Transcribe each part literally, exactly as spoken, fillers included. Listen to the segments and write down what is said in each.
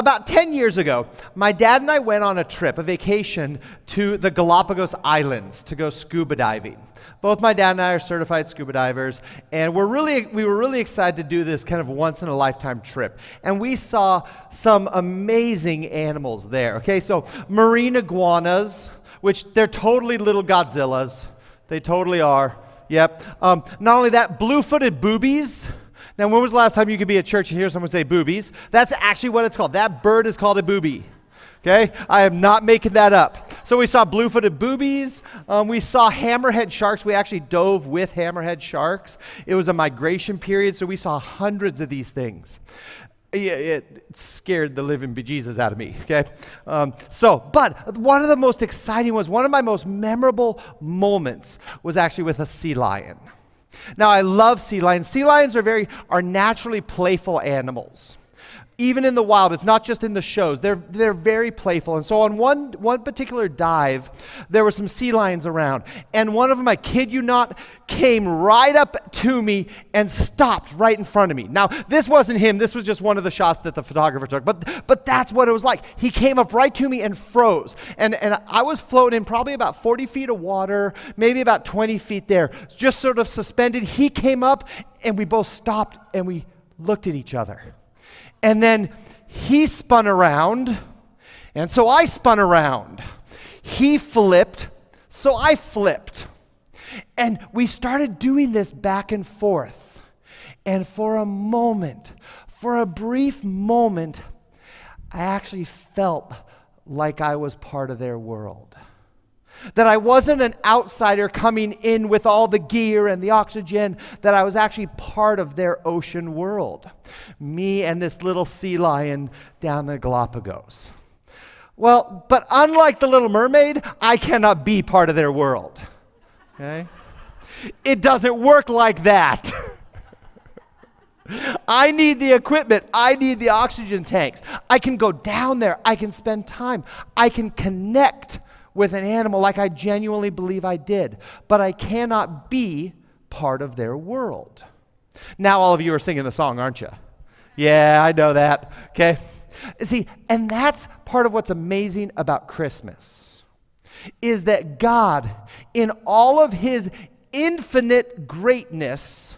About ten years ago, my dad and I went on a trip, a vacation, to the Galapagos Islands to go scuba diving. Both my dad and I are certified scuba divers, and we're really, we were really excited to do this kind of once-in-a-lifetime trip. And we saw some amazing animals there, okay? So marine iguanas, which they're totally little Godzillas. They totally are, yep. Um, not only that, blue-footed boobies. Now, when was the last time you could be at church and hear someone say boobies? That's actually what it's called. That bird is called a booby, okay? I am not making that up. So we saw blue-footed boobies. Um, we saw hammerhead sharks. We actually dove with hammerhead sharks. It was a migration period, so we saw hundreds of these things. It scared the living bejesus out of me, okay? Um, so, but one of the most exciting was, one of my most memorable moments was actually with a sea lion. Now, I love sea lions. Sea lions are very are naturally playful animals. Even in the wild, it's not just in the shows. They're they're very playful. And so on one one particular dive, there were some sea lions around. And one of them, I kid you not, came right up to me and stopped right in front of me. Now, this wasn't him. This was just one of the shots that the photographer took. But but that's what it was like. He came up right to me and froze. And, and I was floating in probably about forty feet of water, maybe about twenty feet there, just sort of suspended. He came up, and we both stopped, and we looked at each other. And then he spun around, and so I spun around. He flipped, so I flipped. And we started doing this back and forth. And for a moment, for a brief moment, I actually felt like I was part of their world. That I wasn't an outsider coming in with all the gear and the oxygen, that I was actually part of their ocean world. Me and this little sea lion down the Galapagos. Well, but unlike the Little Mermaid, I cannot be part of their world. Okay? It doesn't work like that. I need the equipment. I need the oxygen tanks. I can go down there. I can spend time. I can connect with an animal like I genuinely believe I did, but I cannot be part of their world. Now all of you are singing the song, aren't you? Yeah, I know that, okay? See, and that's part of what's amazing about Christmas, is that God, in all of his infinite greatness,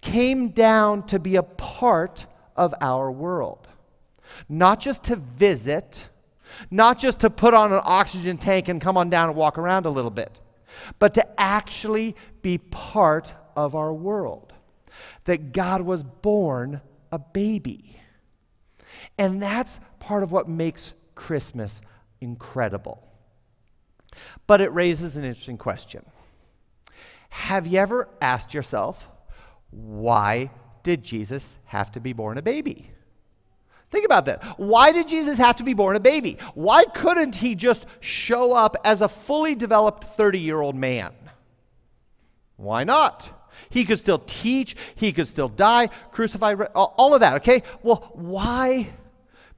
came down to be a part of our world. Not just to visit, not just to put on an oxygen tank and come on down and walk around a little bit, but to actually be part of our world. That God was born a baby. And that's part of what makes Christmas incredible. But it raises an interesting question. Have you ever asked yourself, why did Jesus have to be born a baby? Think about that. Why did Jesus have to be born a baby? Why couldn't he just show up as a fully developed thirty-year-old man? Why not? He could still teach. He could still die, crucify, all of that, okay? Well, why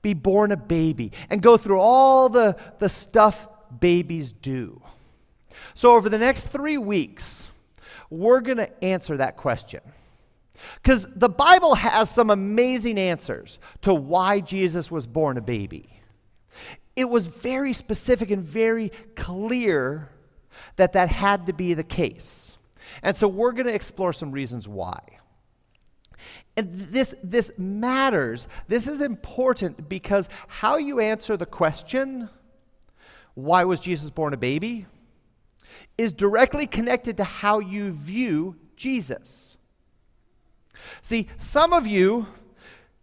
be born a baby and go through all the, the stuff babies do? So over the next three weeks, we're going to answer that question. Because the Bible has some amazing answers to why Jesus was born a baby. It was very specific and very clear that that had to be the case. And so we're going to explore some reasons why. And this, this matters. This is important because how you answer the question, why was Jesus born a baby, is directly connected to how you view Jesus. See, some of you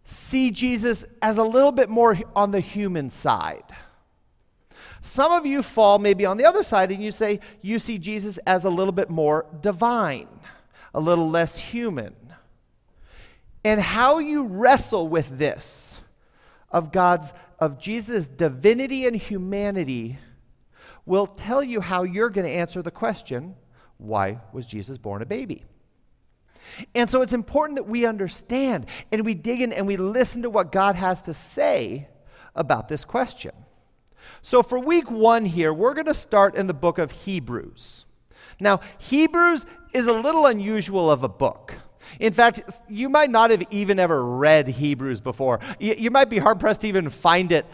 see Jesus as a little bit more on the human side. Some of you fall maybe on the other side and you say you see Jesus as a little bit more divine, a little less human. And how you wrestle with this of God's, of Jesus' divinity and humanity will tell you how you're going to answer the question, why was Jesus born a baby? And so it's important that we understand and we dig in and we listen to what God has to say about this question. So for week one here, we're going to start in the book of Hebrews. Now, Hebrews is a little unusual of a book. In fact, you might not have even ever read Hebrews before. You, you might be hard-pressed to even find it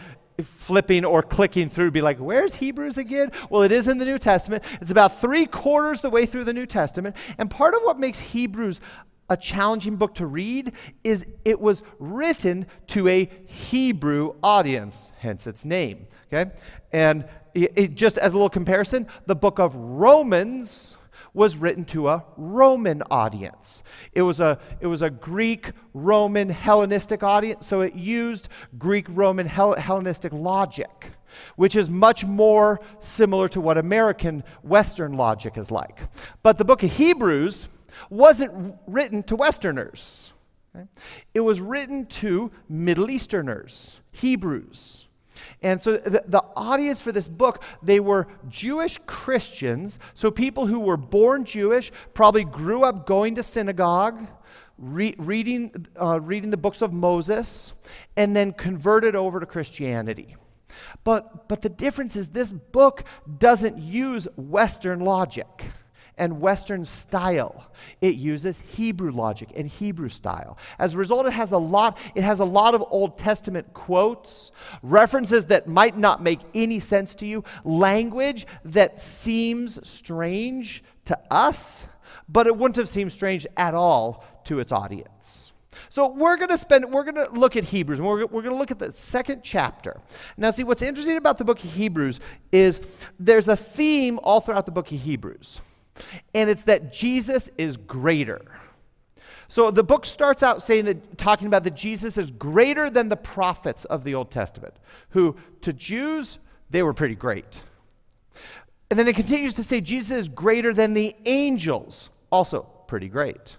flipping or clicking through, be like, where's Hebrews again? Well, it is in the New Testament. It's about three quarters the way through the New Testament. And part of what makes Hebrews a challenging book to read is it was written to a Hebrew audience, hence its name, okay? And it, it, just as a little comparison, the book of Romans was written to a Roman audience. It was a, it was a Greek, Roman, Hellenistic audience, so it used Greek, Roman, Hel- Hellenistic logic, which is much more similar to what American Western logic is like. But the book of Hebrews wasn't written to Westerners. Okay? It was written to Middle Easterners, Hebrews. And so the, the audience for this book, they were Jewish Christians, so people who were born Jewish, probably grew up going to synagogue, re- reading, uh, reading the books of Moses, and then converted over to Christianity. But, but the difference is this book doesn't use Western logic and Western style. It uses Hebrew logic and Hebrew style. As a result, it has a lot, it has a lot of Old Testament quotes, references that might not make any sense to you, language that seems strange to us, but it wouldn't have seemed strange at all to its audience. So we're going to spend, we're going to look at Hebrews, and we're, we're going to look at the second chapter. Now see, what's interesting about the book of Hebrews is there's a theme all throughout the book of Hebrews. And it's that Jesus is greater. So the book starts out saying that, talking about that Jesus is greater than the prophets of the Old Testament, who to Jews, they were pretty great. And then it continues to say Jesus is greater than the angels, also pretty great.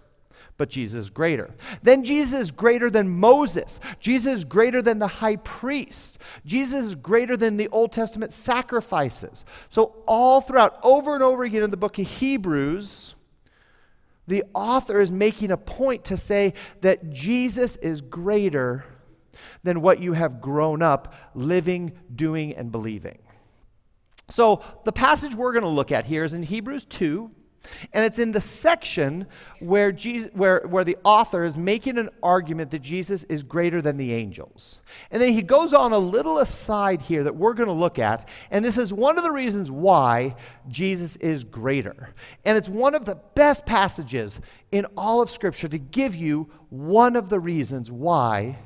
But Jesus is greater. Then Jesus is greater than Moses. Jesus is greater than the high priest. Jesus is greater than the Old Testament sacrifices. So all throughout, over and over again in the book of Hebrews, the author is making a point to say that Jesus is greater than what you have grown up living, doing, and believing. So the passage we're going to look at here is in Hebrews two. And it's in the section where, Jesus, where, where the author is making an argument that Jesus is greater than the angels. And then he goes on a little aside here that we're going to look at, and this is one of the reasons why Jesus is greater. And it's one of the best passages in all of Scripture to give you one of the reasons why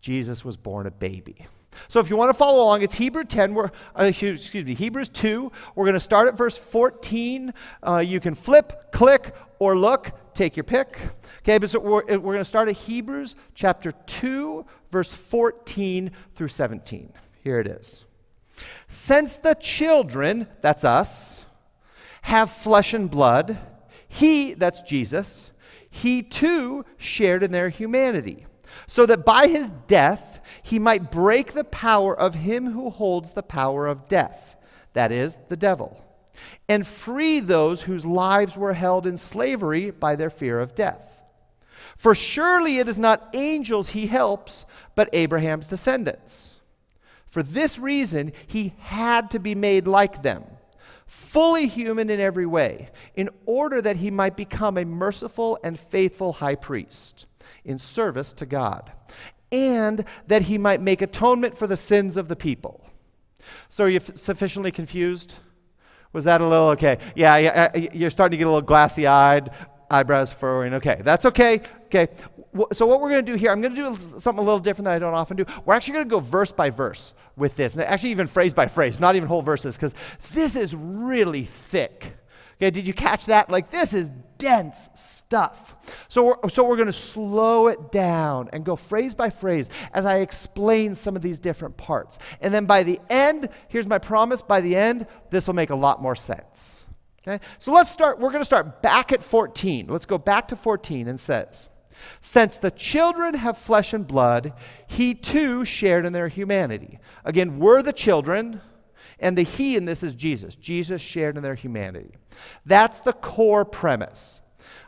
Jesus was born a baby. So if you want to follow along, it's Hebrews ten. We're, uh, excuse me, Hebrews two. We're going to start at verse fourteen. Uh, you can flip, click, or look. Take your pick. Okay, but so we're, we're going to start at Hebrews chapter two, verse fourteen through seventeen. Here it is. Since the children, that's us, have flesh and blood, he, that's Jesus, he too shared in their humanity, so that by his death he might break the power of him who holds the power of death, that is, the devil, and free those whose lives were held in slavery by their fear of death. For surely it is not angels he helps, but Abraham's descendants. For this reason he had to be made like them, fully human in every way, in order that he might become a merciful and faithful high priest in service to God, and that he might make atonement for the sins of the people. So are you f- sufficiently confused? Was that a little okay? Yeah, yeah, you're starting to get a little glassy-eyed, eyebrows furrowing. Okay, that's okay. Okay, so what we're going to do here, I'm going to do something a little different that I don't often do. We're actually going to go verse by verse with this, and actually even phrase by phrase, not even whole verses, because this is really thick. Okay, did you catch that? Like, this is dense stuff. So we're, so we're going to slow it down and go phrase by phrase as I explain some of these different parts. And then by the end, here's my promise, by the end, this will make a lot more sense. Okay, so let's start, we're going to start back at fourteen. Let's go back to fourteen, and says, since the children have flesh and blood, he too shared in their humanity. Again, we're the children. And the he in this is Jesus. Jesus shared in their humanity. That's the core premise.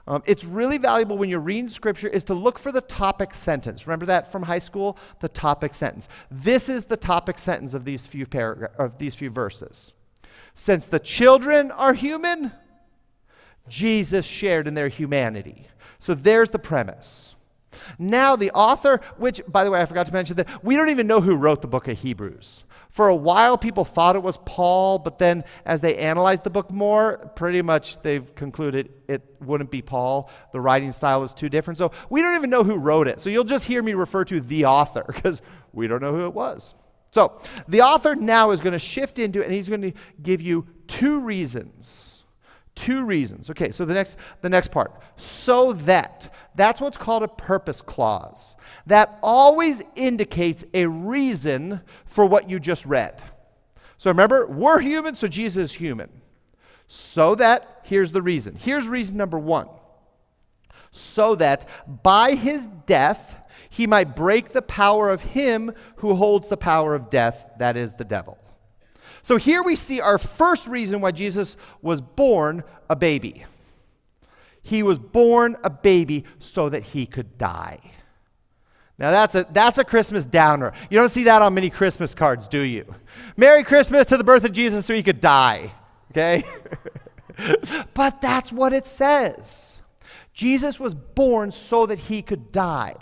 Um, it's really valuable when you're reading Scripture is to look for the topic sentence. Remember that from high school? The topic sentence. This is the topic sentence of these few paragra- of these few verses. Since the children are human, Jesus shared in their humanity. So there's the premise. Now the author, which, by the way, I forgot to mention that we don't even know who wrote the book of Hebrews. For a while, people thought it was Paul, but then as they analyzed the book more, pretty much they've concluded it wouldn't be Paul. The writing style is too different. So we don't even know who wrote it. So you'll just hear me refer to the author because we don't know who it was. So the author now is going to shift into it, and he's going to give you two reasons. Two reasons. Okay, so the next, the next part. So that. That's what's called a purpose clause. That always indicates a reason for what you just read. So remember, we're human, so Jesus is human. So that, here's the reason. Here's reason number one. So that by his death, he might break the power of him who holds the power of death, that is the devil. So here we see our first reason why Jesus was born a baby. He was born a baby so that he could die. Now that's a, that's a Christmas downer. You don't see that on many Christmas cards, do you? Merry Christmas to the birth of Jesus so he could die. Okay? But that's what it says. Jesus was born so that he could die.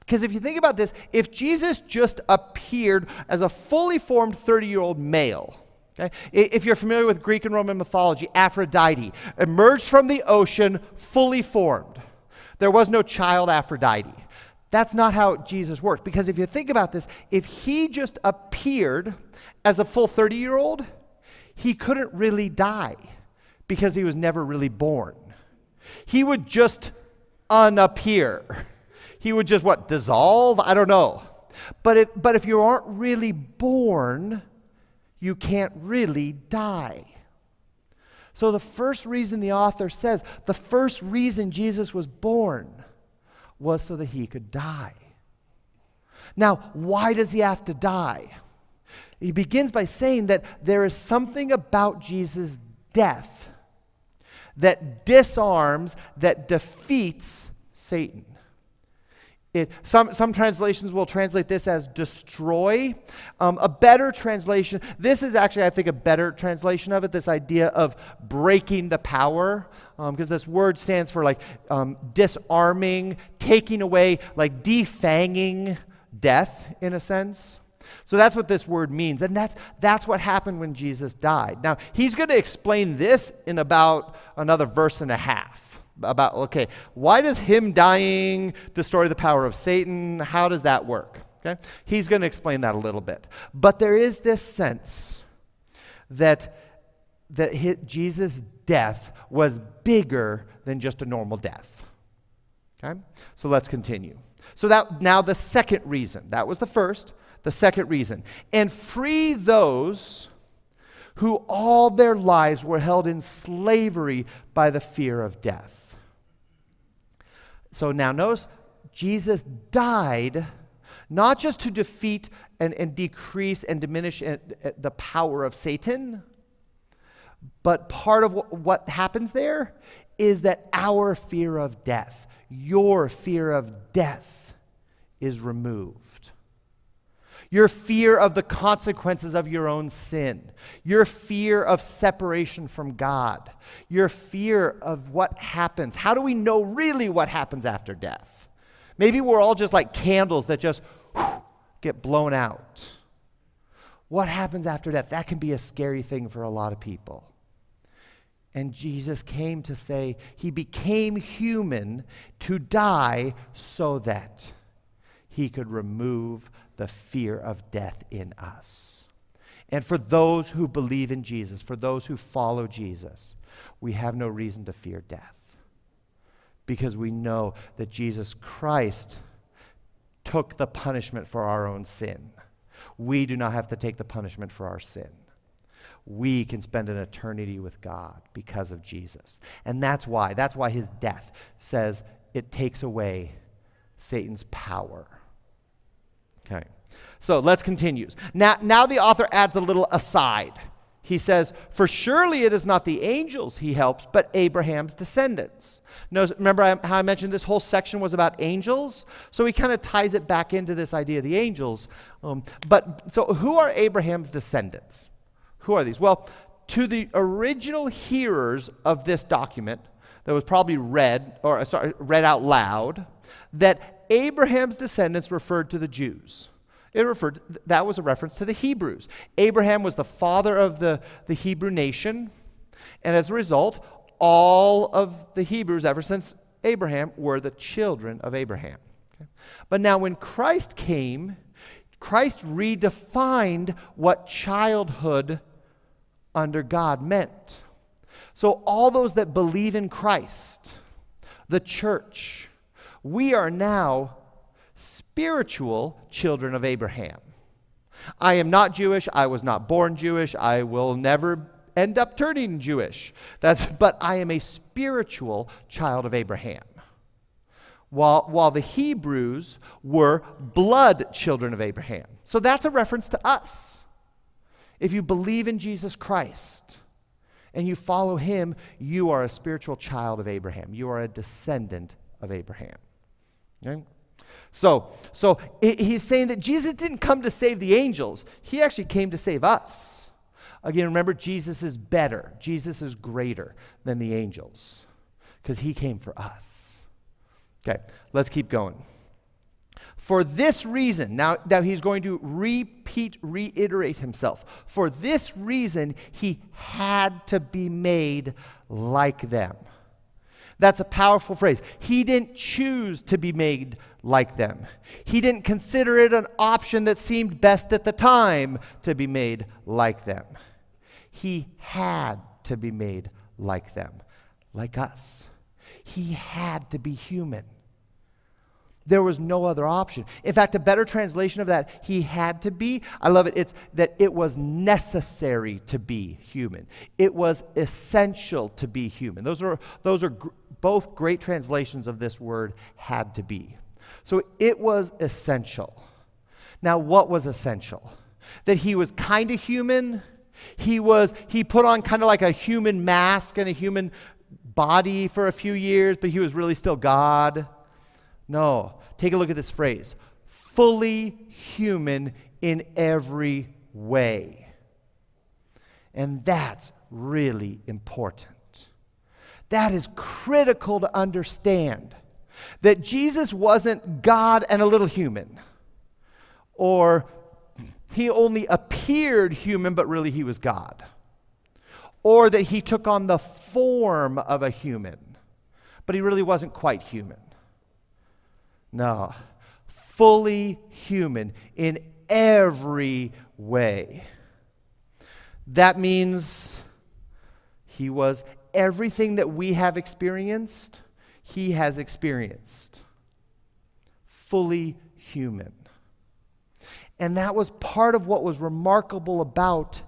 Because if you think about this, if Jesus just appeared as a fully formed thirty-year-old male, okay, if you're familiar with Greek and Roman mythology, Aphrodite emerged from the ocean fully formed. There was no child Aphrodite. That's not how Jesus worked. Because if you think about this, if he just appeared as a full thirty-year-old, he couldn't really die because he was never really born. He would just unappear. He would just, what, dissolve? I don't know. But, it, but if you aren't really born, you can't really die. So the first reason the author says, the first reason Jesus was born was so that he could die. Now, why does he have to die? He begins by saying that there is something about Jesus' death that disarms, that defeats Satan. It, some, some translations will translate this as destroy. Um, a better translation, this is actually, I think, a better translation of it, this idea of breaking the power, because um, this word stands for like um, disarming, taking away, like defanging death, in a sense. So that's what this word means, and that's, that's what happened when Jesus died. Now, he's going to explain this in about another verse and a half. About, okay, why does him dying destroy the power of Satan? How does that work? Okay, he's going to explain that a little bit. But there is this sense that, that his, Jesus' death was bigger than just a normal death. Okay, so let's continue. So that now the second reason. That was the first. The second reason. And free those who all their lives were held in slavery by the fear of death. So now notice, Jesus died not just to defeat and, and decrease and diminish the power of Satan, but part of what, what happens there is that our fear of death, your fear of death, is removed. Your fear of the consequences of your own sin, your fear of separation from God, your fear of what happens. How do we know really what happens after death? Maybe we're all just like candles that just whew, get blown out. What happens after death? That can be a scary thing for a lot of people. And Jesus came to say, he became human to die so that he could remove the fear of death in us. And for those who believe in Jesus, for those who follow Jesus, we have no reason to fear death because we know that Jesus Christ took the punishment for our own sin. We do not have to take the punishment for our sin. We can spend an eternity with God because of Jesus. And that's why, that's why his death says it takes away Satan's power. Okay, so let's continue. Now, now the author adds a little aside. He says, for surely it is not the angels he helps, but Abraham's descendants. Notice, remember I, how I mentioned this whole section was about angels? So he kind of ties it back into this idea of the angels. Um, but so who are Abraham's descendants? Who are these? Well, to the original hearers of this document that was probably read, or sorry, read out loud, that Abraham's descendants referred to the Jews. It referred, that was a reference to the Hebrews. Abraham was the father of the, the Hebrew nation, and as a result, all of the Hebrews ever since Abraham were the children of Abraham. Okay? But now when Christ came, Christ redefined what childhood under God meant. So all those that believe in Christ, the church, we are now spiritual children of Abraham. I am not Jewish. I was not born Jewish. I will never end up turning Jewish. That's, but I am a spiritual child of Abraham. While, while the Hebrews were blood children of Abraham. So that's a reference to us. If you believe in Jesus Christ and you follow him, you are a spiritual child of Abraham. You are a descendant of Abraham. Okay? So, so he's saying that Jesus didn't come to save the angels. He actually came to save us. Again, remember, Jesus is better. Jesus is greater than the angels because he came for us. Okay, let's keep going. For this reason, now, now he's going to repeat, reiterate himself. For this reason, he had to be made like them. That's a powerful phrase. He didn't choose to be made like them. He didn't consider it an option that seemed best at the time to be made like them. He had to be made like them, like us. He had to be human. There was no other option. In fact, a better translation of that, he had to be, I love it, it's that it was necessary to be human. It was essential to be human. Those are, those are gr- both great translations of this word, had to be. So it was essential. Now, what was essential? That he was kind of human. He was, he put on kind of like a human mask and a human body for a few years, but he was really still God. No, take a look at this phrase, fully human in every way. And that's really important. That is critical to understand, that Jesus wasn't God and a little human, or he only appeared human, but really he was God, or that he took on the form of a human, but he really wasn't quite human. No, fully human in every way. That means he was everything that we have experienced, he has experienced. Fully human. And that was part of what was remarkable about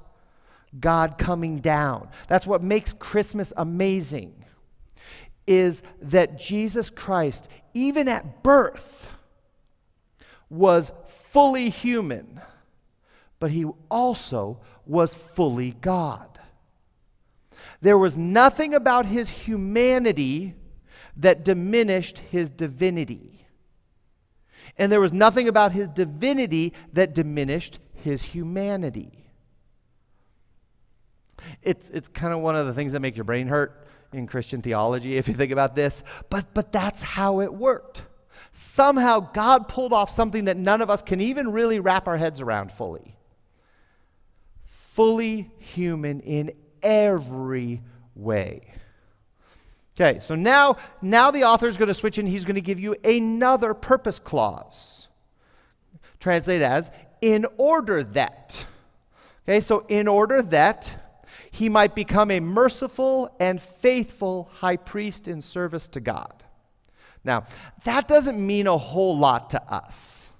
God coming down. That's what makes Christmas amazing, is that Jesus Christ, even at birth, was fully human, but he also was fully God. There was nothing about his humanity that diminished his divinity. And there was nothing about his divinity that diminished his humanity. It's, it's kind of one of the things that make your brain hurt in Christian theology, if you think about this, but but that's how it worked. Somehow God pulled off something that none of us can even really wrap our heads around fully. Fully human in every way. Okay, so now, now the author is going to switch and he's going to give you another purpose clause. Translate as, in order that. Okay, so in order that he might become a merciful and faithful high priest in service to God. Now, that doesn't mean a whole lot to us,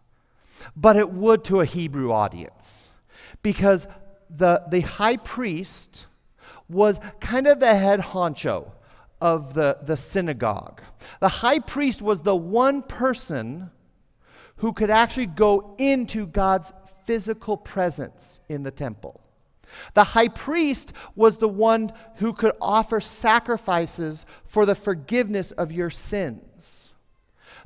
but it would to a Hebrew audience, because the, the high priest was kind of the head honcho of the, the synagogue. The high priest was the one person who could actually go into God's physical presence in the temple. The high priest was the one who could offer sacrifices for the forgiveness of your sins.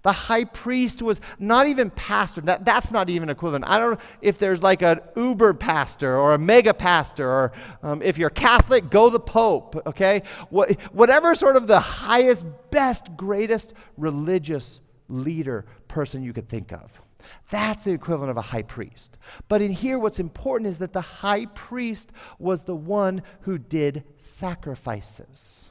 The high priest was not even pastor. That, that's not even equivalent. I don't know if there's like an uber pastor or a mega pastor, or um, if you're Catholic, go the Pope, okay? What, whatever sort of the highest, best, greatest religious leader person you could think of. That's the equivalent of a high priest. But in here, what's important is that the high priest was the one who did sacrifices,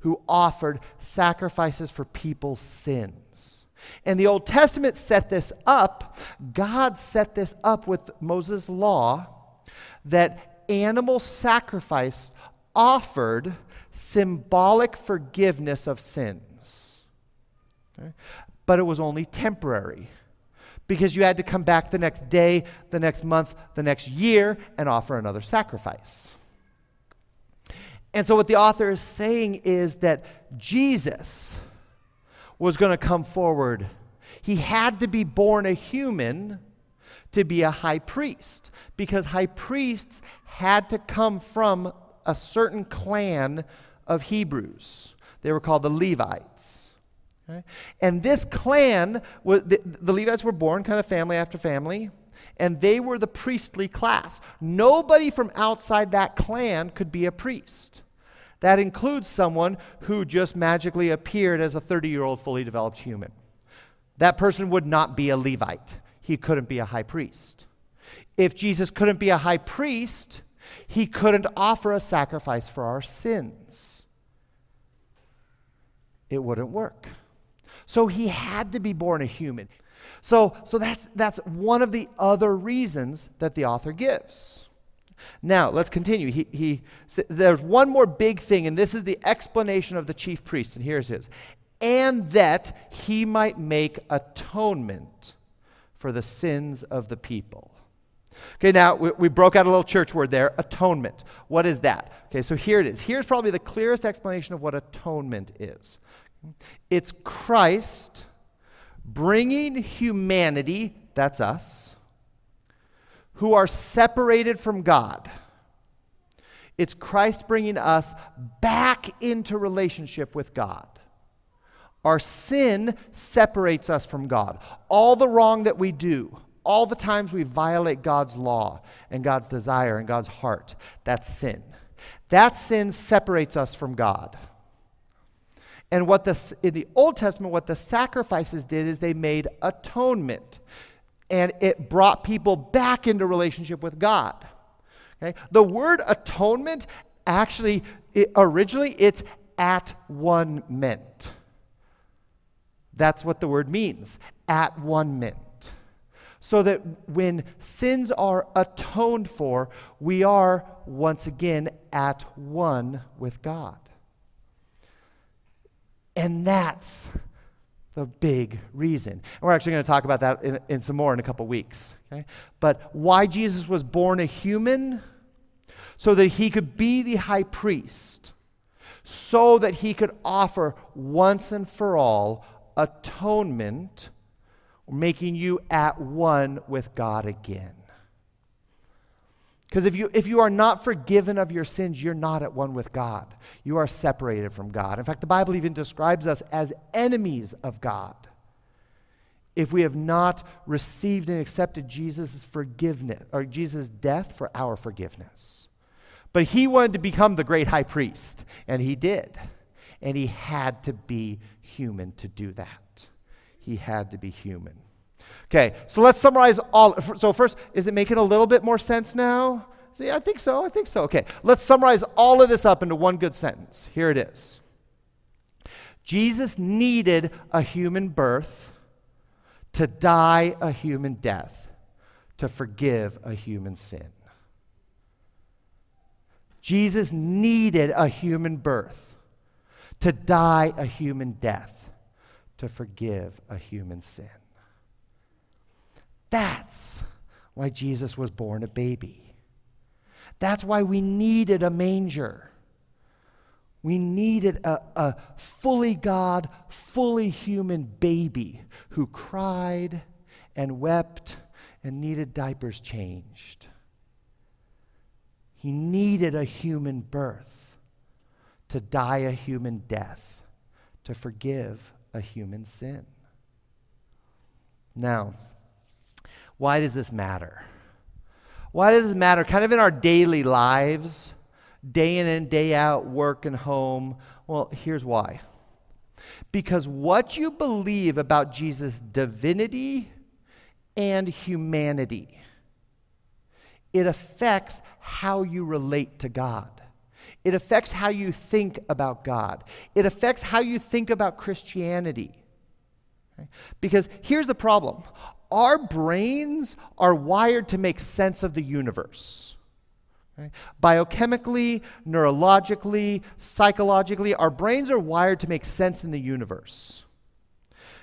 who offered sacrifices for people's sins. And the Old Testament set this up. God set this up with Moses' law, that animal sacrifice offered symbolic forgiveness of sins. Okay? But it was only temporary, because you had to come back the next day, the next month, the next year, and offer another sacrifice. And so what the author is saying is that Jesus was going to come forward. He had to be born a human to be a high priest, because high priests had to come from a certain clan of Hebrews. They were called the Levites. Okay. And this clan, was, the, the Levites were born kind of family after family, and they were the priestly class. Nobody from outside that clan could be a priest. That includes someone who just magically appeared as a thirty-year-old fully developed human. That person would not be a Levite. He couldn't be a high priest. If Jesus couldn't be a high priest, he couldn't offer a sacrifice for our sins. It wouldn't work. So he had to be born a human. So, so that's, that's one of the other reasons that the author gives. Now, let's continue. He, he, there's one more big thing, and this is the explanation of the chief priest, and here's his. And that he might make atonement for the sins of the people. Okay, now, we, we broke out a little church word there, atonement. What is that? Okay, so here it is. Here's probably the clearest explanation of what atonement is. It's Christ bringing humanity, that's us, who are separated from God. It's Christ bringing us back into relationship with God. Our sin separates us from God. All the wrong that we do, all the times we violate God's law and God's desire and God's heart, that's sin. That sin separates us from God. And what the, in the Old Testament, what the sacrifices did is they made atonement. And it brought people back into relationship with God. Okay? The word atonement, actually, it, originally, it's at one meant. That's what the word means, at one meant. So that when sins are atoned for, we are, once again, at one with God. And that's the big reason. And we're actually going to talk about that in, in some more in a couple weeks. Okay? But why Jesus was born a human? So that he could be the high priest. So that he could offer once and for all atonement, making you at one with God again. Because if you, if you are not forgiven of your sins, you're not at one with God. You are separated from God. In fact, the Bible even describes us as enemies of God if we have not received and accepted Jesus' forgiveness, or Jesus' death for our forgiveness. But he wanted to become the great high priest, and he did. And he had to be human to do that. He had to be human. Okay, so let's summarize all. So first, is it making a little bit more sense now? See, I think so, I think so. Okay, let's summarize all of this up into one good sentence. Here it is. Jesus needed a human birth to die a human death, to forgive a human sin. Jesus needed a human birth to die a human death, to forgive a human sin. That's why Jesus was born a baby. That's why we needed a manger. We needed a, a fully God, fully human baby who cried and wept and needed diapers changed. He needed a human birth to die a human death, to forgive a human sin. Now, why does this matter? Why does this matter? Kind of in our daily lives, day in and day out, work and home. Well, here's why. Because what you believe about Jesus' divinity and humanity, it affects how you relate to God. It affects how you think about God. It affects how you think about Christianity. Okay? Because here's the problem. Our brains are wired to make sense of the universe. Okay? Biochemically, neurologically, psychologically, our brains are wired to make sense in the universe.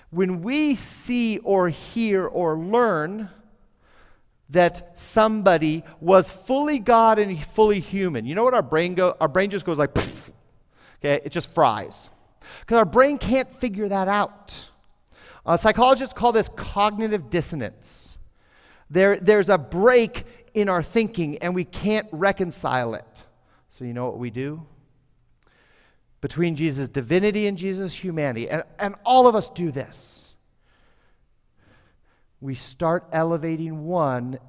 When we see or hear or learn that somebody was fully God and fully human, you know what our brain go? Our brain just goes like, poof, okay? It just fries. Because our brain can't figure that out. Uh, psychologists call this cognitive dissonance. There, there's a break in our thinking and we can't reconcile it. So you know what we do? Between Jesus' divinity and Jesus' humanity, and, and all of us do this. We start elevating one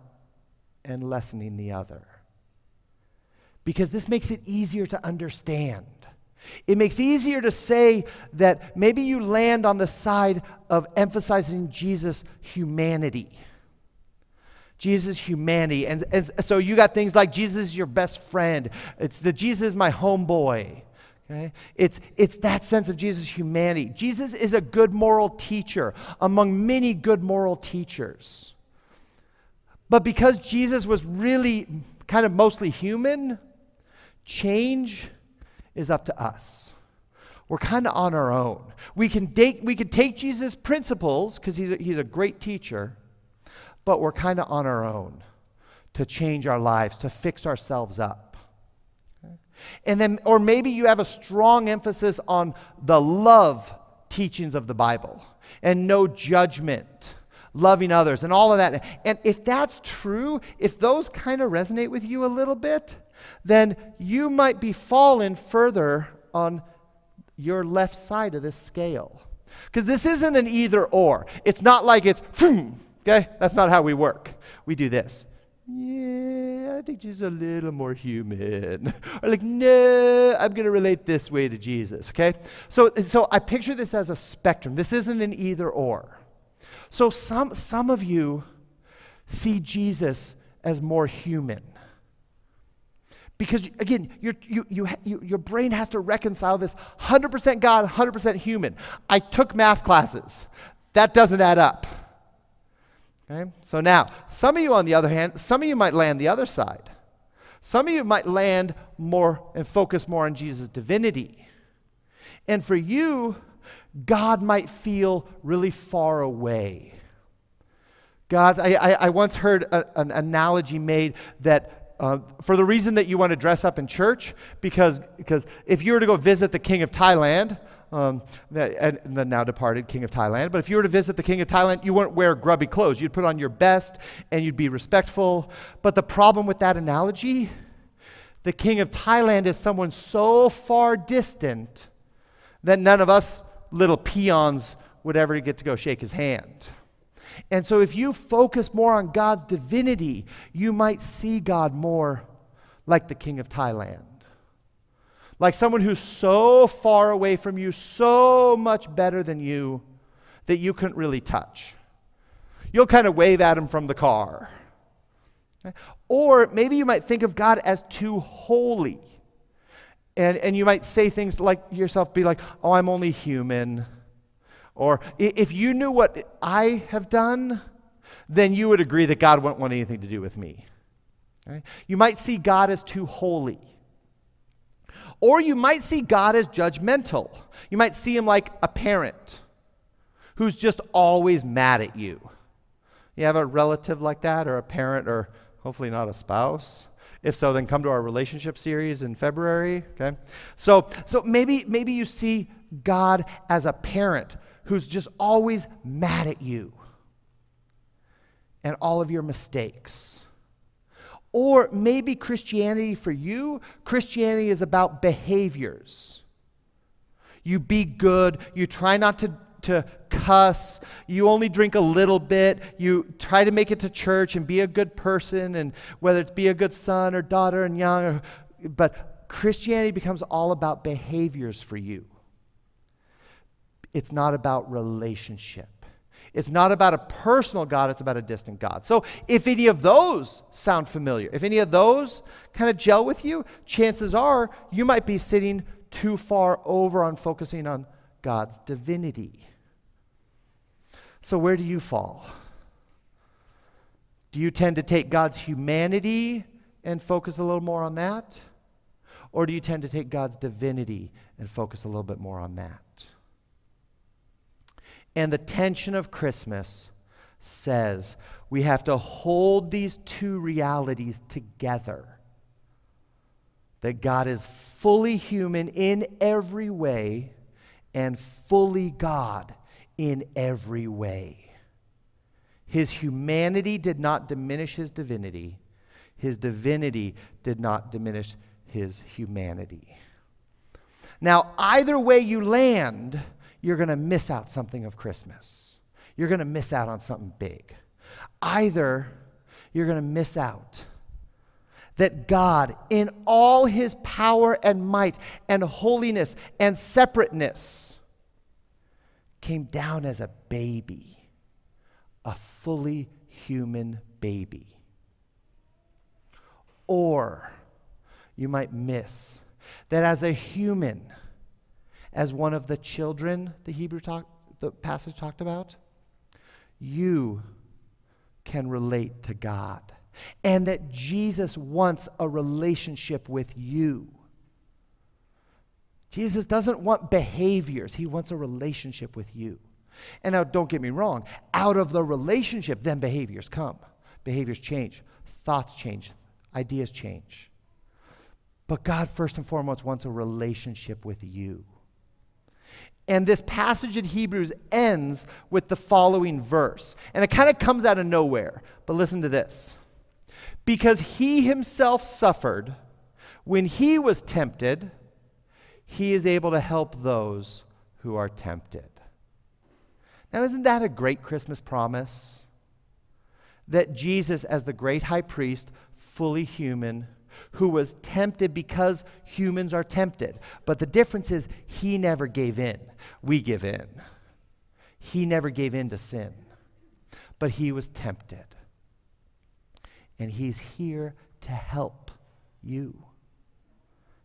and lessening the other. Because this makes it easier to understand. It makes it easier to say that maybe you land on the side of emphasizing Jesus' humanity. Jesus' humanity. And, and so you got things like Jesus is your best friend. It's the Jesus is my homeboy. Okay? It's, it's that sense of Jesus' humanity. Jesus is a good moral teacher among many good moral teachers. But because Jesus was really kind of mostly human, change is up to us. We're kind of on our own. We can take, we can take Jesus' principles, because he's a, he's a great teacher, but we're kind of on our own to change our lives, to fix ourselves up. And then, or maybe you have a strong emphasis on the love teachings of the Bible and no judgment, loving others, and all of that. And if that's true, if those kind of resonate with you a little bit, then you might be fallen further on your left side of this scale. Because this isn't an either or. It's not like it's, okay? That's not how we work. We do this. Yeah, I think Jesus is a little more human. Or like, no, I'm going to relate this way to Jesus, okay? So, so I picture this as a spectrum. This isn't an either or. So some, some of you see Jesus as more human. Because, again, your, you, you, you, your brain has to reconcile this one hundred percent God, one hundred percent human. I took math classes. That doesn't add up. Okay? So now, some of you, on the other hand, some of you might land the other side. Some of you might land more and focus more on Jesus' divinity. And for you, God might feel really far away. God, I, I, I once heard a, an analogy made that uh, for the reason that you want to dress up in church, because, because if you were to go visit the king of Thailand, Um, and the now departed king of Thailand. But if you were to visit the king of Thailand, you wouldn't wear grubby clothes. You'd put on your best and you'd be respectful. But the problem with that analogy, the king of Thailand is someone so far distant that none of us little peons would ever get to go shake his hand. And so if you focus more on God's divinity, you might see God more like the king of Thailand. Like someone who's so far away from you, so much better than you, that you couldn't really touch. You'll kind of wave at him from the car. Okay? Or maybe you might think of God as too holy. And, and you might say things like yourself, be like, oh, I'm only human. Or if you knew what I have done, then you would agree that God wouldn't want anything to do with me. Okay? You might see God as too holy. Or you might see God as judgmental. You might see him like a parent who's just always mad at you. You have a relative like that, or a parent, or hopefully not a spouse? If so, then come to our relationship series in February, okay? So, so maybe, maybe you see God as a parent who's just always mad at you and all of your mistakes. Or maybe Christianity for you, Christianity is about behaviors. You be good, you try not to to cuss, you only drink a little bit, you try to make it to church and be a good person, and whether it's be a good son or daughter and young, or, but Christianity becomes all about behaviors for you. It's not about relationship. It's not about a personal God, it's about a distant God. So if any of those sound familiar, if any of those kind of gel with you, chances are you might be sitting too far over on focusing on God's divinity. So where do you fall? Do you tend to take God's humanity and focus a little more on that? Or do you tend to take God's divinity and focus a little bit more on that? And the tension of Christmas says we have to hold these two realities together. That God is fully human in every way and fully God in every way. His humanity did not diminish his divinity. His divinity did not diminish his humanity. Now, either way you land, you're going to miss out something of Christmas. You're going to miss out on something big. Either you're going to miss out that God, in all his power and might and holiness and separateness, came down as a baby, a fully human baby. Or you might miss that as a human, as one of the children the Hebrew talk, the passage talked about, you can relate to God. And that Jesus wants a relationship with you. Jesus doesn't want behaviors. He wants a relationship with you. And now, don't get me wrong. Out of the relationship, then behaviors come. Behaviors change. Thoughts change. Ideas change. But God, first and foremost, wants a relationship with you. And this passage in Hebrews ends with the following verse. And it kind of comes out of nowhere. But listen to this. Because he himself suffered, when he was tempted, he is able to help those who are tempted. Now, isn't that a great Christmas promise? That Jesus, as the great high priest, fully human, who was tempted because humans are tempted. But the difference is he never gave in. We give in. He never gave in to sin. But he was tempted. And he's here to help you.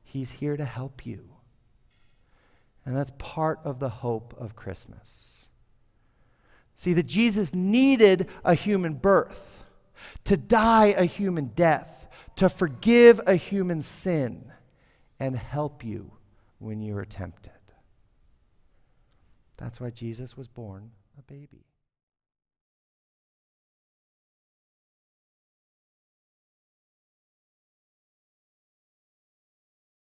He's here to help you. And that's part of the hope of Christmas. See, that Jesus needed a human birth, to die a human death, to forgive a human sin and help you when you are tempted. That's why Jesus was born a baby.